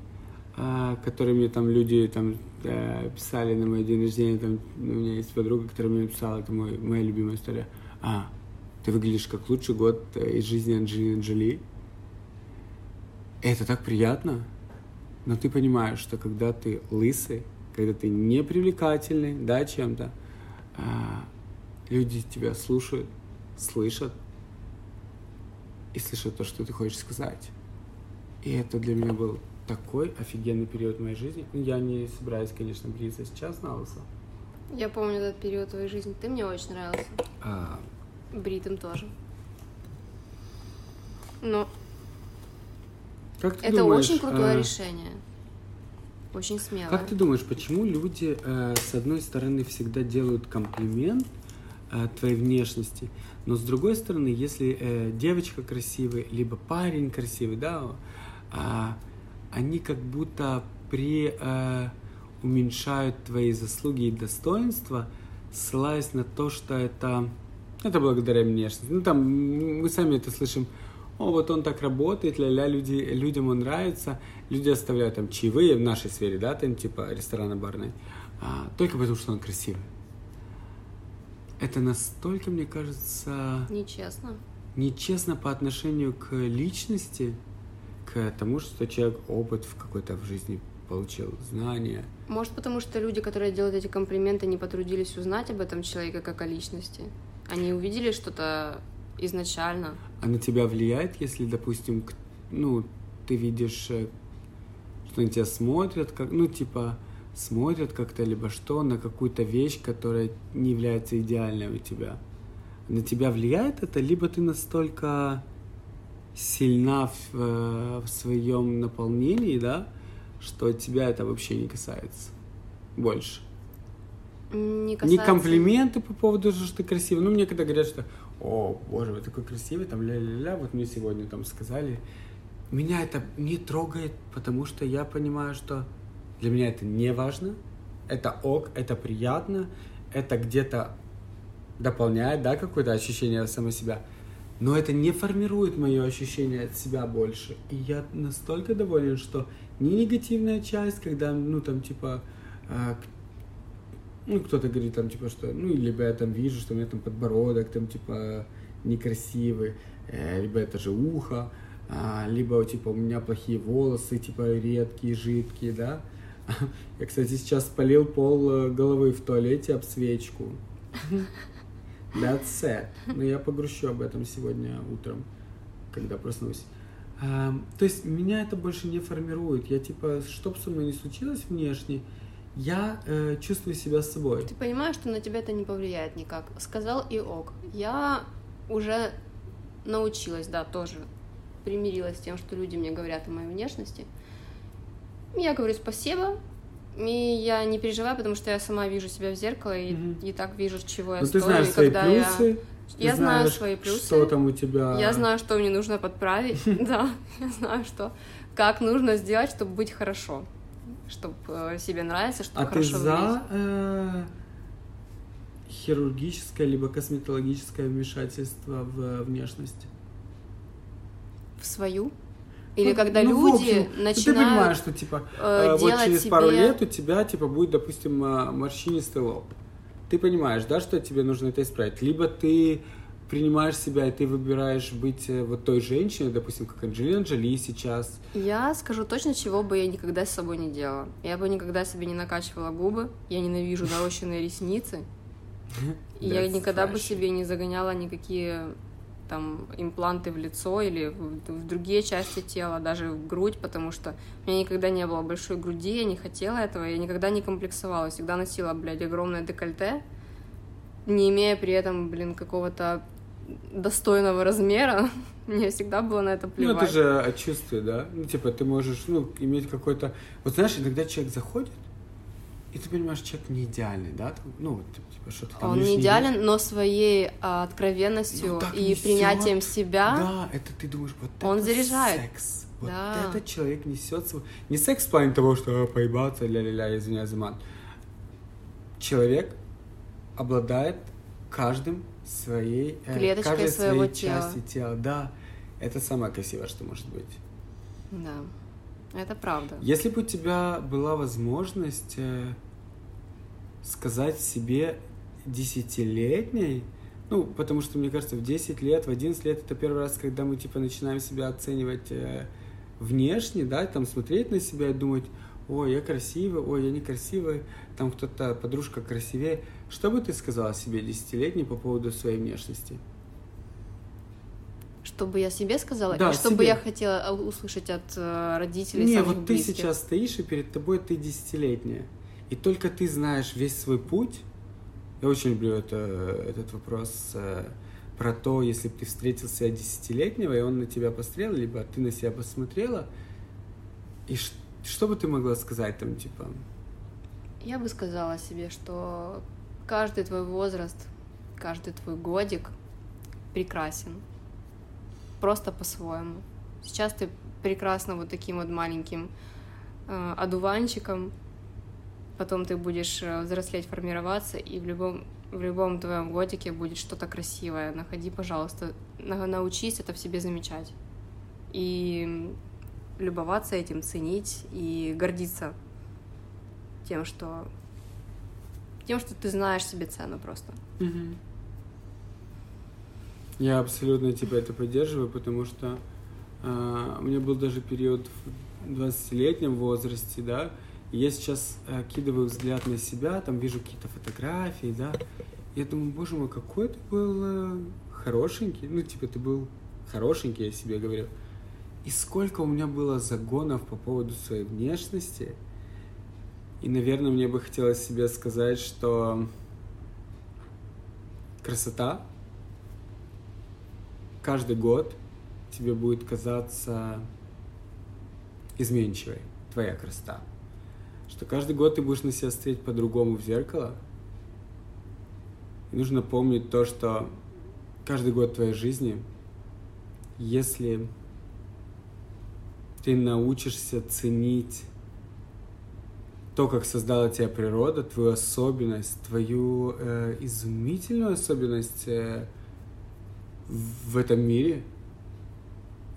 э, который мне там люди... там писали на мой день рождения, там у меня есть подруга, которая мне написала, это мой, моя любимая история. А, ты выглядишь как лучший год из жизни Анджелины Джоли. Это так приятно. Но ты понимаешь, что когда ты лысый, когда ты непривлекательный, да, чем-то, люди тебя слушают, слышат и слышат то, что ты хочешь сказать. И это для меня был такой офигенный период в моей жизни. Я не собираюсь, конечно, бриться сейчас на лысо. Я помню этот период твоей жизни. Ты мне очень нравился. А... Бритым тоже. Но... Как ты это думаешь, очень крутое а... решение. Очень смело. Как ты думаешь, почему люди, э, с одной стороны, всегда делают комплимент э, твоей внешности, но с другой стороны, если э, девочка красивая, либо парень красивый, да, э, они как будто при, э, уменьшают твои заслуги и достоинства, ссылаясь на то, что это, это благодаря внешности. Ну, там, мы сами это слышим. О, вот он так работает, ля-ля, люди, людям он нравится, люди оставляют там чаевые в нашей сфере, да, там типа ресторана барной, а, только потому, что он красивый. Это настолько, мне кажется... Нечестно. Нечестно по отношению к личности, к тому, что человек опыт в какой-то в жизни получил, знания. Может, потому что люди, которые делают эти комплименты, не потрудились узнать об этом человеке как о личности? Они увидели что-то... изначально. А на тебя влияет, если, допустим, ну, ты видишь, что на тебя смотрят, как, ну, типа, смотрят как-то, либо что, на какую-то вещь, которая не является идеальной у тебя. На тебя влияет это, либо ты настолько сильна в, в своем наполнении, да, что тебя это вообще не касается больше. Не касается. Не комплименты по поводу, что ты красивая. Ну, мне когда говорят, что о, боже, вы такой красивый, там ля-ля-ля, вот мне сегодня там сказали. Меня это не трогает, потому что я понимаю, что для меня это не важно, это ок, это приятно, это где-то дополняет, да, какое-то ощущение самой себя, но это не формирует мое ощущение от себя больше. И я настолько доволен, что не негативная часть, когда, ну, там, типа, ну, кто-то говорит, там, типа, что, ну, либо я там вижу, что у меня там подбородок, там, типа, некрасивый, э, либо это же ухо, э, либо, типа, у меня плохие волосы, типа, редкие, жидкие, да. Я, кстати, сейчас спалил пол головы в туалете об свечку. That's it. Но я погрущу об этом сегодня утром, когда проснусь. Э, то есть меня это больше не формирует. Я, типа, что бы со мной ни случилось внешне, я э, чувствую себя с собой. Ты понимаешь, что на тебя это не повлияет никак. Сказал и ок. Я уже научилась, да, тоже примирилась с тем, что люди мне говорят о моей внешности. Я говорю спасибо, и я не переживаю, потому что я сама вижу себя в зеркало и, mm-hmm. и так вижу, чего я Но стою. Ты знаешь и свои когда плюсы, я... Ты я знаешь, знаю свои плюсы. Что там у тебя? Я знаю, что мне нужно подправить, да. Я знаю, что как нужно сделать, чтобы быть хорошо. Чтобы себе нравится, чтобы а хорошо выглядеть. А ты за э, хирургическое либо косметологическое вмешательство в внешность? В свою? Или ну, когда ну, люди общем, начинают делать. Ты понимаешь, что типа э, вот через себе... пару лет у тебя типа будет, допустим, морщинистый лоб. Ты понимаешь, да, что тебе нужно это исправить? Либо ты принимаешь себя, и ты выбираешь быть вот той женщиной, допустим, как Анджелина Джоли сейчас. Я скажу точно, чего бы я никогда с собой не делала. Я бы никогда себе не накачивала губы, я ненавижу нарощенные ресницы, и я никогда бы себе не загоняла никакие там импланты в лицо или в другие части тела, даже в грудь, потому что у меня никогда не было большой груди, я не хотела этого, я никогда не комплексовала, всегда носила, блядь, огромное декольте, не имея при этом, блин, какого-то достойного размера, мне всегда было на это плевать. Ну, это же о чувстве, да? Ну, типа, ты можешь, ну, иметь какой-то... Вот знаешь, иногда человек заходит, и ты понимаешь, человек не идеальный, да? Ну, типа, что-то там... Он не идеален, но своей а, откровенностью ну, и несет. Принятием себя... Да, это ты думаешь, вот он это заряжает. Секс. Вот да. Этот человек несет свой... Не секс в плане того, что а, поебаться, ля-ля-ля, извиняюсь за мат. Человек обладает каждым своей... Клеточкой каждой своего своей тела. Части тела. Да, это самое красивое, что может быть. Да, это правда. Если бы у тебя была возможность сказать себе десятилетней, ну, потому что, мне кажется, в десять лет, в одиннадцать лет это первый раз, когда мы, типа, начинаем себя оценивать внешне, да, там смотреть на себя и думать, ой, я красивый, ой, я некрасивый, там кто-то, подружка красивее. Что бы ты сказала себе десятилетней по поводу своей внешности? Что бы я себе сказала? Да, и что себе. Бы я хотела услышать от родителей? Не, вот близких? Ты сейчас стоишь, и перед тобой ты десятилетняя. И только ты знаешь весь свой путь. Я очень люблю это, этот вопрос про то, если бы ты встретил себя десятилетнего, и он на тебя посмотрел, либо ты на себя посмотрела, и что, что бы ты могла сказать там, типа? Я бы сказала себе, что каждый твой возраст, каждый твой годик прекрасен. Просто по-своему. Сейчас ты прекрасна вот таким вот маленьким э, одуванчиком, потом ты будешь взрослеть, формироваться, и в любом, в любом твоем годике будет что-то красивое. Находи, пожалуйста, на, научись это в себе замечать. И любоваться этим, ценить и гордиться тем, что, тем, что ты знаешь себе цену просто. Mm-hmm. Я абсолютно тебя это поддерживаю, потому что э, у меня был даже период в двадцатилетнем возрасте, да, и я сейчас э, кидываю взгляд на себя, там вижу какие-то фотографии, да, я думаю, боже мой, какой ты был э, хорошенький, ну, типа, ты был хорошенький, я себе говорю, и сколько у меня было загонов по поводу своей внешности, и, наверное, мне бы хотелось себе сказать, что красота каждый год тебе будет казаться изменчивой, твоя красота. Что каждый год ты будешь на себя смотреть по-другому в зеркало. И нужно помнить то, что каждый год твоей жизни, если ты научишься ценить то, как создала тебя природа, твою особенность, твою э, изумительную особенность э, в этом мире,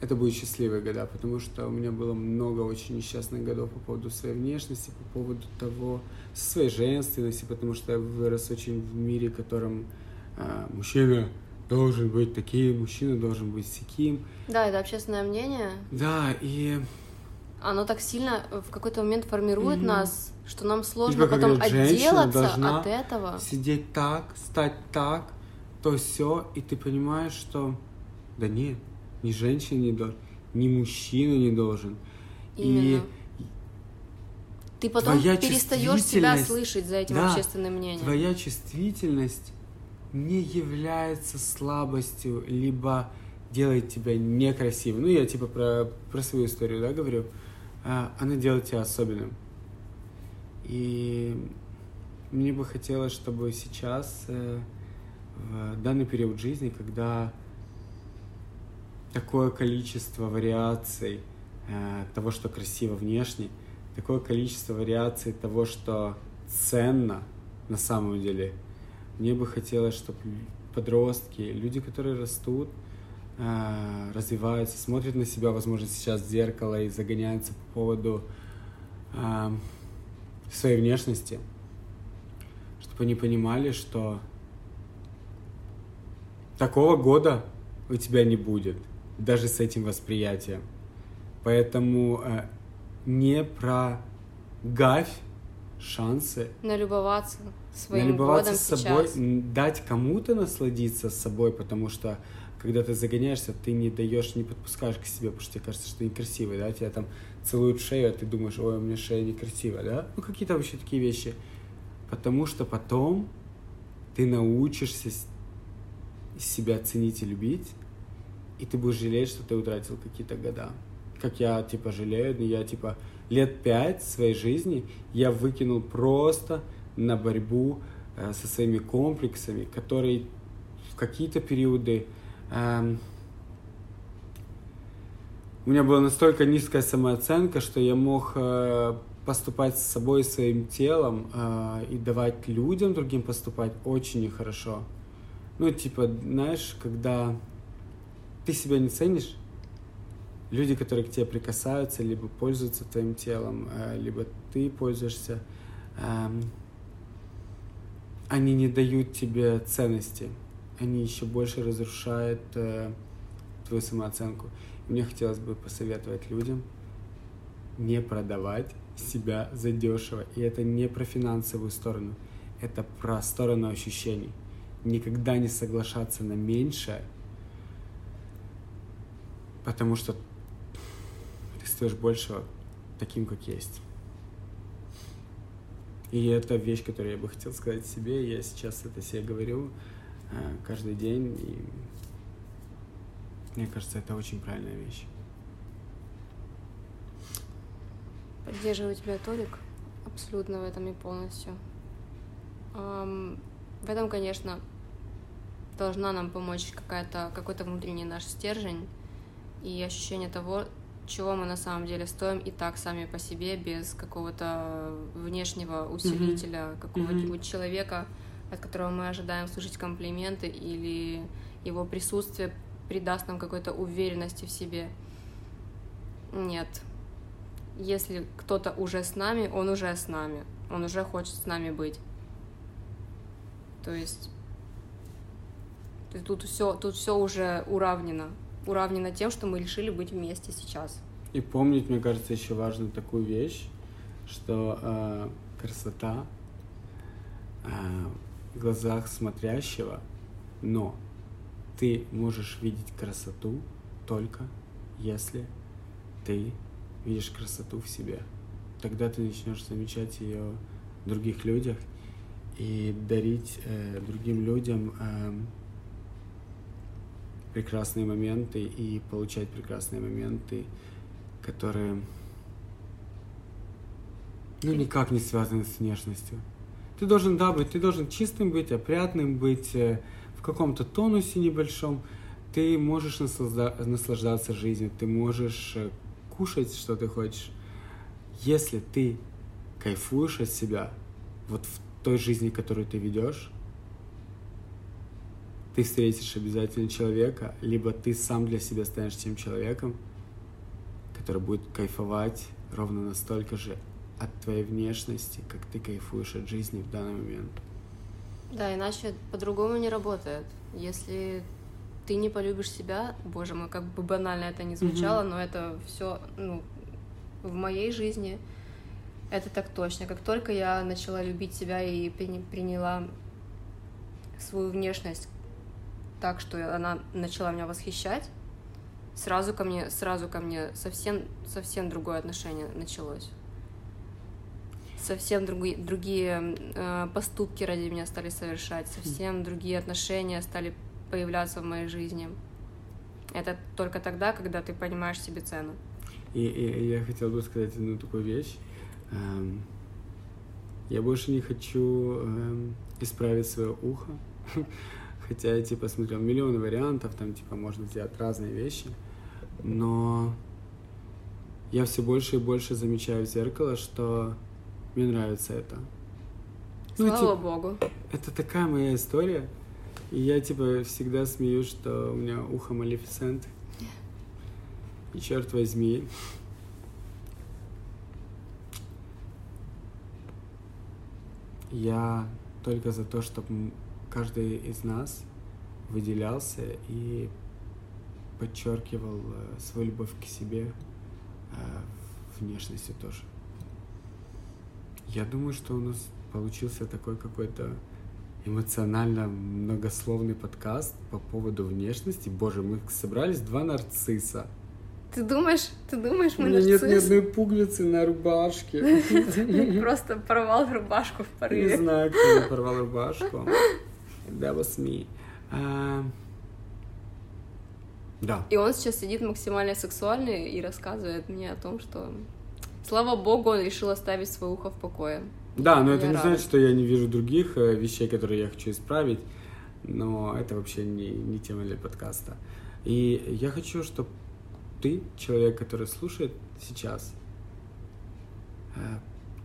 это будут счастливые года, потому что у меня было много очень несчастных годов по поводу своей внешности, по поводу того, своей женственности, потому что я вырос очень в мире, в котором э, мужчина должен быть таким, мужчина должен быть сяким. Да, это общественное мнение. Да, и... Оно так сильно в какой-то момент формирует mm-hmm. нас, что нам сложно типа, потом отделаться от этого. Сидеть так, стать так, то все, и ты понимаешь, что да нет, ни женщина не должен, ни мужчина не должен. Именно. И ты потом перестаешь себя слышать за этим да, общественным мнением. Твоя чувствительность не является слабостью, либо делает тебя некрасивым. Ну, я типа про, про свою историю, да, говорю. Она делает тебя особенным. И мне бы хотелось, чтобы сейчас... в данный период жизни, когда такое количество вариаций э, того, что красиво внешне, такое количество вариаций того, что ценно на самом деле, мне бы хотелось, чтобы подростки, люди, которые растут, э, развиваются, смотрят на себя, возможно, сейчас в зеркало и загоняются по поводу э, своей внешности, чтобы они понимали, что такого года у тебя не будет, даже с этим восприятием. Поэтому э, не прогавь шансы. Налюбоваться своим налюбоваться годом собой, сейчас. Дать кому-то насладиться собой, потому что, когда ты загоняешься, ты не даешь, не подпускаешь к себе, потому что тебе кажется, что ты некрасивый, да? Тебя там целуют шею, а ты думаешь, ой, у меня шея некрасивая, да? Ну, какие-то вообще такие вещи. Потому что потом ты научишься... себя ценить и любить, и ты будешь жалеть, что ты утратил какие-то года. Как я, типа, жалею, я, типа, лет пять своей жизни я выкинул просто на борьбу э, со своими комплексами, которые в какие-то периоды... Э, у меня была настолько низкая самооценка, что я мог э, поступать с собой, своим телом э, и давать людям другим поступать очень нехорошо. Ну, типа, знаешь, когда ты себя не ценишь, люди, которые к тебе прикасаются, либо пользуются твоим телом, либо ты пользуешься, они не дают тебе ценности. Они еще больше разрушают твою самооценку. Мне хотелось бы посоветовать людям не продавать себя задешево. И это не про финансовую сторону, это про сторону ощущений. Никогда не соглашаться на меньшее, потому что ты стоишь большего таким, как есть. И это вещь, которую я бы хотел сказать себе. Я сейчас это себе говорю каждый день. И мне кажется, это очень правильная вещь. Поддерживаю тебя, Толик, абсолютно в этом и полностью. В этом, конечно, должна нам помочь какая-то, какой-то внутренний наш стержень и ощущение того, чего мы на самом деле стоим и так сами по себе, без какого-то внешнего усилителя, mm-hmm. какого-нибудь mm-hmm. человека, от которого мы ожидаем слышать комплименты, или его присутствие придаст нам какой-то уверенности в себе. Нет. Если кто-то уже с нами, он уже с нами. Он уже хочет с нами быть. То есть, то есть тут все, тут все уже уравнено. Уравнено тем, что мы решили быть вместе сейчас. И помнить, мне кажется, еще важно такую вещь, что э, красота э, в глазах смотрящего, но ты можешь видеть красоту только если ты видишь красоту в себе. Тогда ты начнешь замечать ее в других людях и дарить э, другим людям э, прекрасные моменты и получать прекрасные моменты, которые ну никак не связаны с внешностью. Ты должен, да, быть, ты должен чистым быть, опрятным быть, в каком-то тонусе небольшом. Ты можешь наслаждаться жизнью, ты можешь кушать, что ты хочешь. Если ты кайфуешь от себя, вот в той жизни, которую ты ведешь, ты встретишь обязательно человека, либо ты сам для себя станешь тем человеком, который будет кайфовать ровно настолько же от твоей внешности, как ты кайфуешь от жизни в данный момент. Да, иначе по-другому не работает. Если ты не полюбишь себя, боже мой, как бы банально это ни звучало, mm-hmm. но это все, ну, в моей жизни это так точно. Как только я начала любить себя и приняла свою внешность так, что она начала меня восхищать, сразу ко мне, сразу ко мне совсем, совсем другое отношение началось. Совсем другие, другие э, поступки ради меня стали совершать, совсем другие отношения стали появляться в моей жизни. Это только тогда, когда ты понимаешь себе цену. И, и я хотел бы сказать одну такую вещь. Эм, я больше не хочу эм, исправить свое ухо. Хотя я, типа, смотрел миллион вариантов, там, типа, можно сделать разные вещи, но я все больше и больше замечаю в зеркало, что мне нравится это. Слава ну, типа, богу. Это такая моя история, и я, типа, всегда смеюсь, что у меня ухо Малефисент, и, черт возьми, я только за то, чтобы каждый из нас выделялся и подчеркивал свою любовь к себе внешностью тоже. Я думаю, что у нас получился такой какой-то эмоционально многословный подкаст по поводу внешности. Боже, мы собрались два нарцисса. Ты думаешь, ты думаешь, мы нарциссы? У меня нарцисс? Нет ни одной пуговицы на рубашке. Просто порвал рубашку в порыве. Не знаю, кто порвал рубашку. That was me. Uh, да. И он сейчас сидит максимально сексуальный и рассказывает мне о том, что, слава богу, он решил оставить свое ухо в покое. Да, но я это рада. Не значит, что я не вижу других вещей, которые я хочу исправить, но это вообще не, не тема для подкаста. И я хочу, чтобы ты, человек, который слушает сейчас,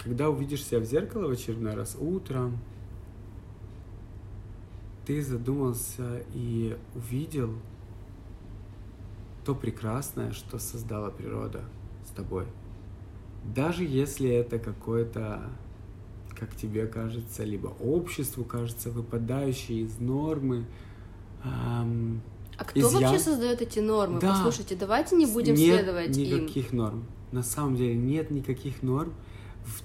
когда увидишь себя в зеркало в очередной раз утром, ты задумался и увидел то прекрасное, что создала природа с тобой. Даже если это какое-то, как тебе кажется, либо обществу кажется, выпадающее из нормы, эм, А кто изъян... вообще создает эти нормы? Да. Послушайте, давайте не будем нет следовать им. Нет никаких норм. На самом деле нет никаких норм.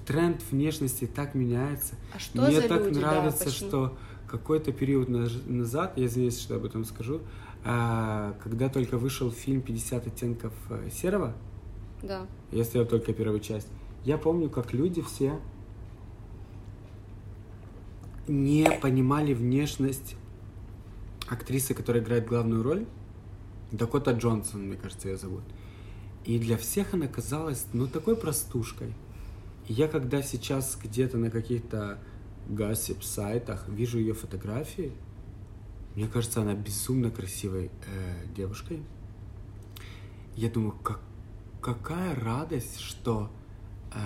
Тренд внешности так меняется. А что Мне за так люди? нравится, да, что какой-то период назад, я извиняюсь, что об этом скажу, когда только вышел фильм «пятьдесят оттенков серого», да. я стоял только первую часть, я помню, как люди все не понимали внешность актрисы, которая играет главную роль, Дакота Джонсон, мне кажется, ее зовут. И для всех она казалась, ну, такой простушкой. И я, когда сейчас где-то на каких-то гассип-сайтах вижу ее фотографии, мне кажется, она безумно красивой э, девушкой. Я думаю, как, какая радость, что э,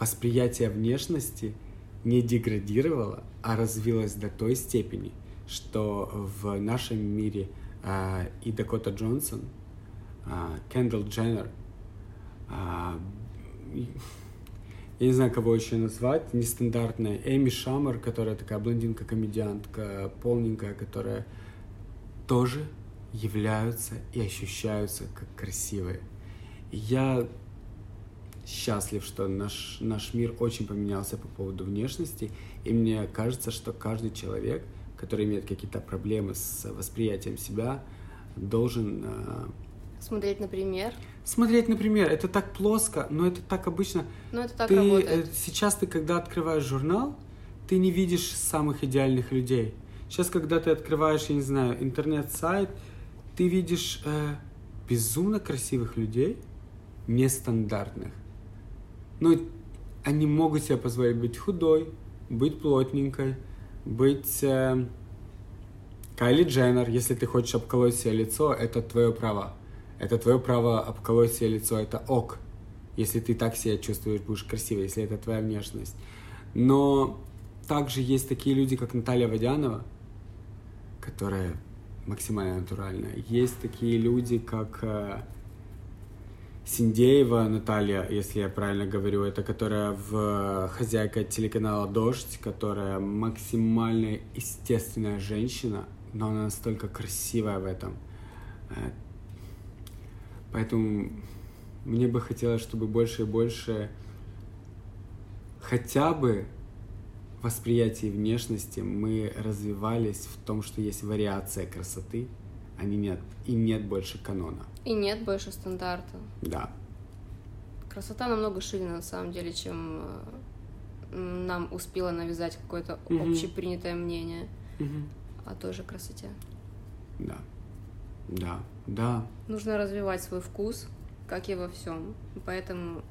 восприятие внешности не деградировало, а развилось до той степени, что в нашем мире э, и Дакота Джонсон, э, Кендалл Дженнер, э, я не знаю, кого еще назвать, нестандартная Эми Шаммер, которая такая блондинка-комедиантка, полненькая, которая тоже являются и ощущаются как красивые. И я счастлив, что наш, наш мир очень поменялся по поводу внешности, и мне кажется, что каждый человек, который имеет какие-то проблемы с восприятием себя, должен... Смотреть, например. Смотреть, например. Это так плоско, но это так обычно. Но это так ты, работает. Сейчас ты, когда открываешь журнал, ты не видишь самых идеальных людей. Сейчас, когда ты открываешь, я не знаю, интернет-сайт, ты видишь э, безумно красивых людей, нестандартных. Но они могут себе позволить быть худой, быть плотненькой, быть... Э, Кайли Дженнер, если ты хочешь обколоть себе лицо, это твое право. Это твое право обколоть себе лицо, это ок. Если ты так себя чувствуешь, будешь красивой, если это твоя внешность. Но также есть такие люди, как Наталья Водянова, которая максимально натуральная. Есть такие люди, как э, Синдеева Наталья, если я правильно говорю, это которая в хозяйка телеканала «Дождь», которая максимально естественная женщина, но она настолько красивая в этом. Поэтому мне бы хотелось, чтобы больше и больше хотя бы в восприятии внешности мы развивались в том, что есть вариация красоты, а не нет, и нет больше канона. И нет больше стандарта. Да. Красота намного шире, на самом деле, чем нам успело навязать какое-то угу. общепринятое мнение угу. о той же красоте. Да. Да, да. Нужно развивать свой вкус, как и во всем. Поэтому,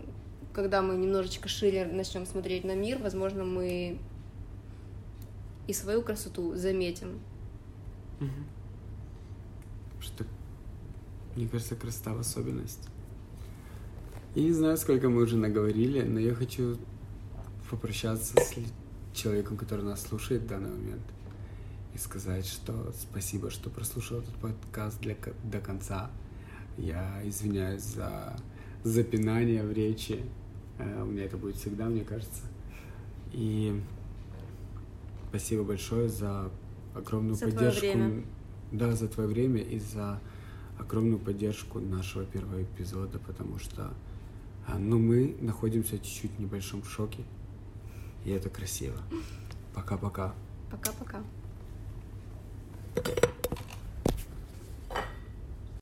когда мы немножечко шире начнем смотреть на мир, возможно, мы и свою красоту заметим. Угу. Что, мне кажется, красота в особенность. Я не знаю, сколько мы уже наговорили, но я хочу попрощаться с человеком, который нас слушает в данный момент. И сказать, что спасибо, что прослушал этот подкаст для, до конца. Я извиняюсь за запинание в речи. У меня это будет всегда, мне кажется. И спасибо большое за огромную за поддержку. Твое время. Да, за твое время и за огромную поддержку нашего первого эпизода, потому что ну, мы находимся чуть-чуть в небольшом шоке. И это красиво. Пока-пока. Пока-пока. Okay.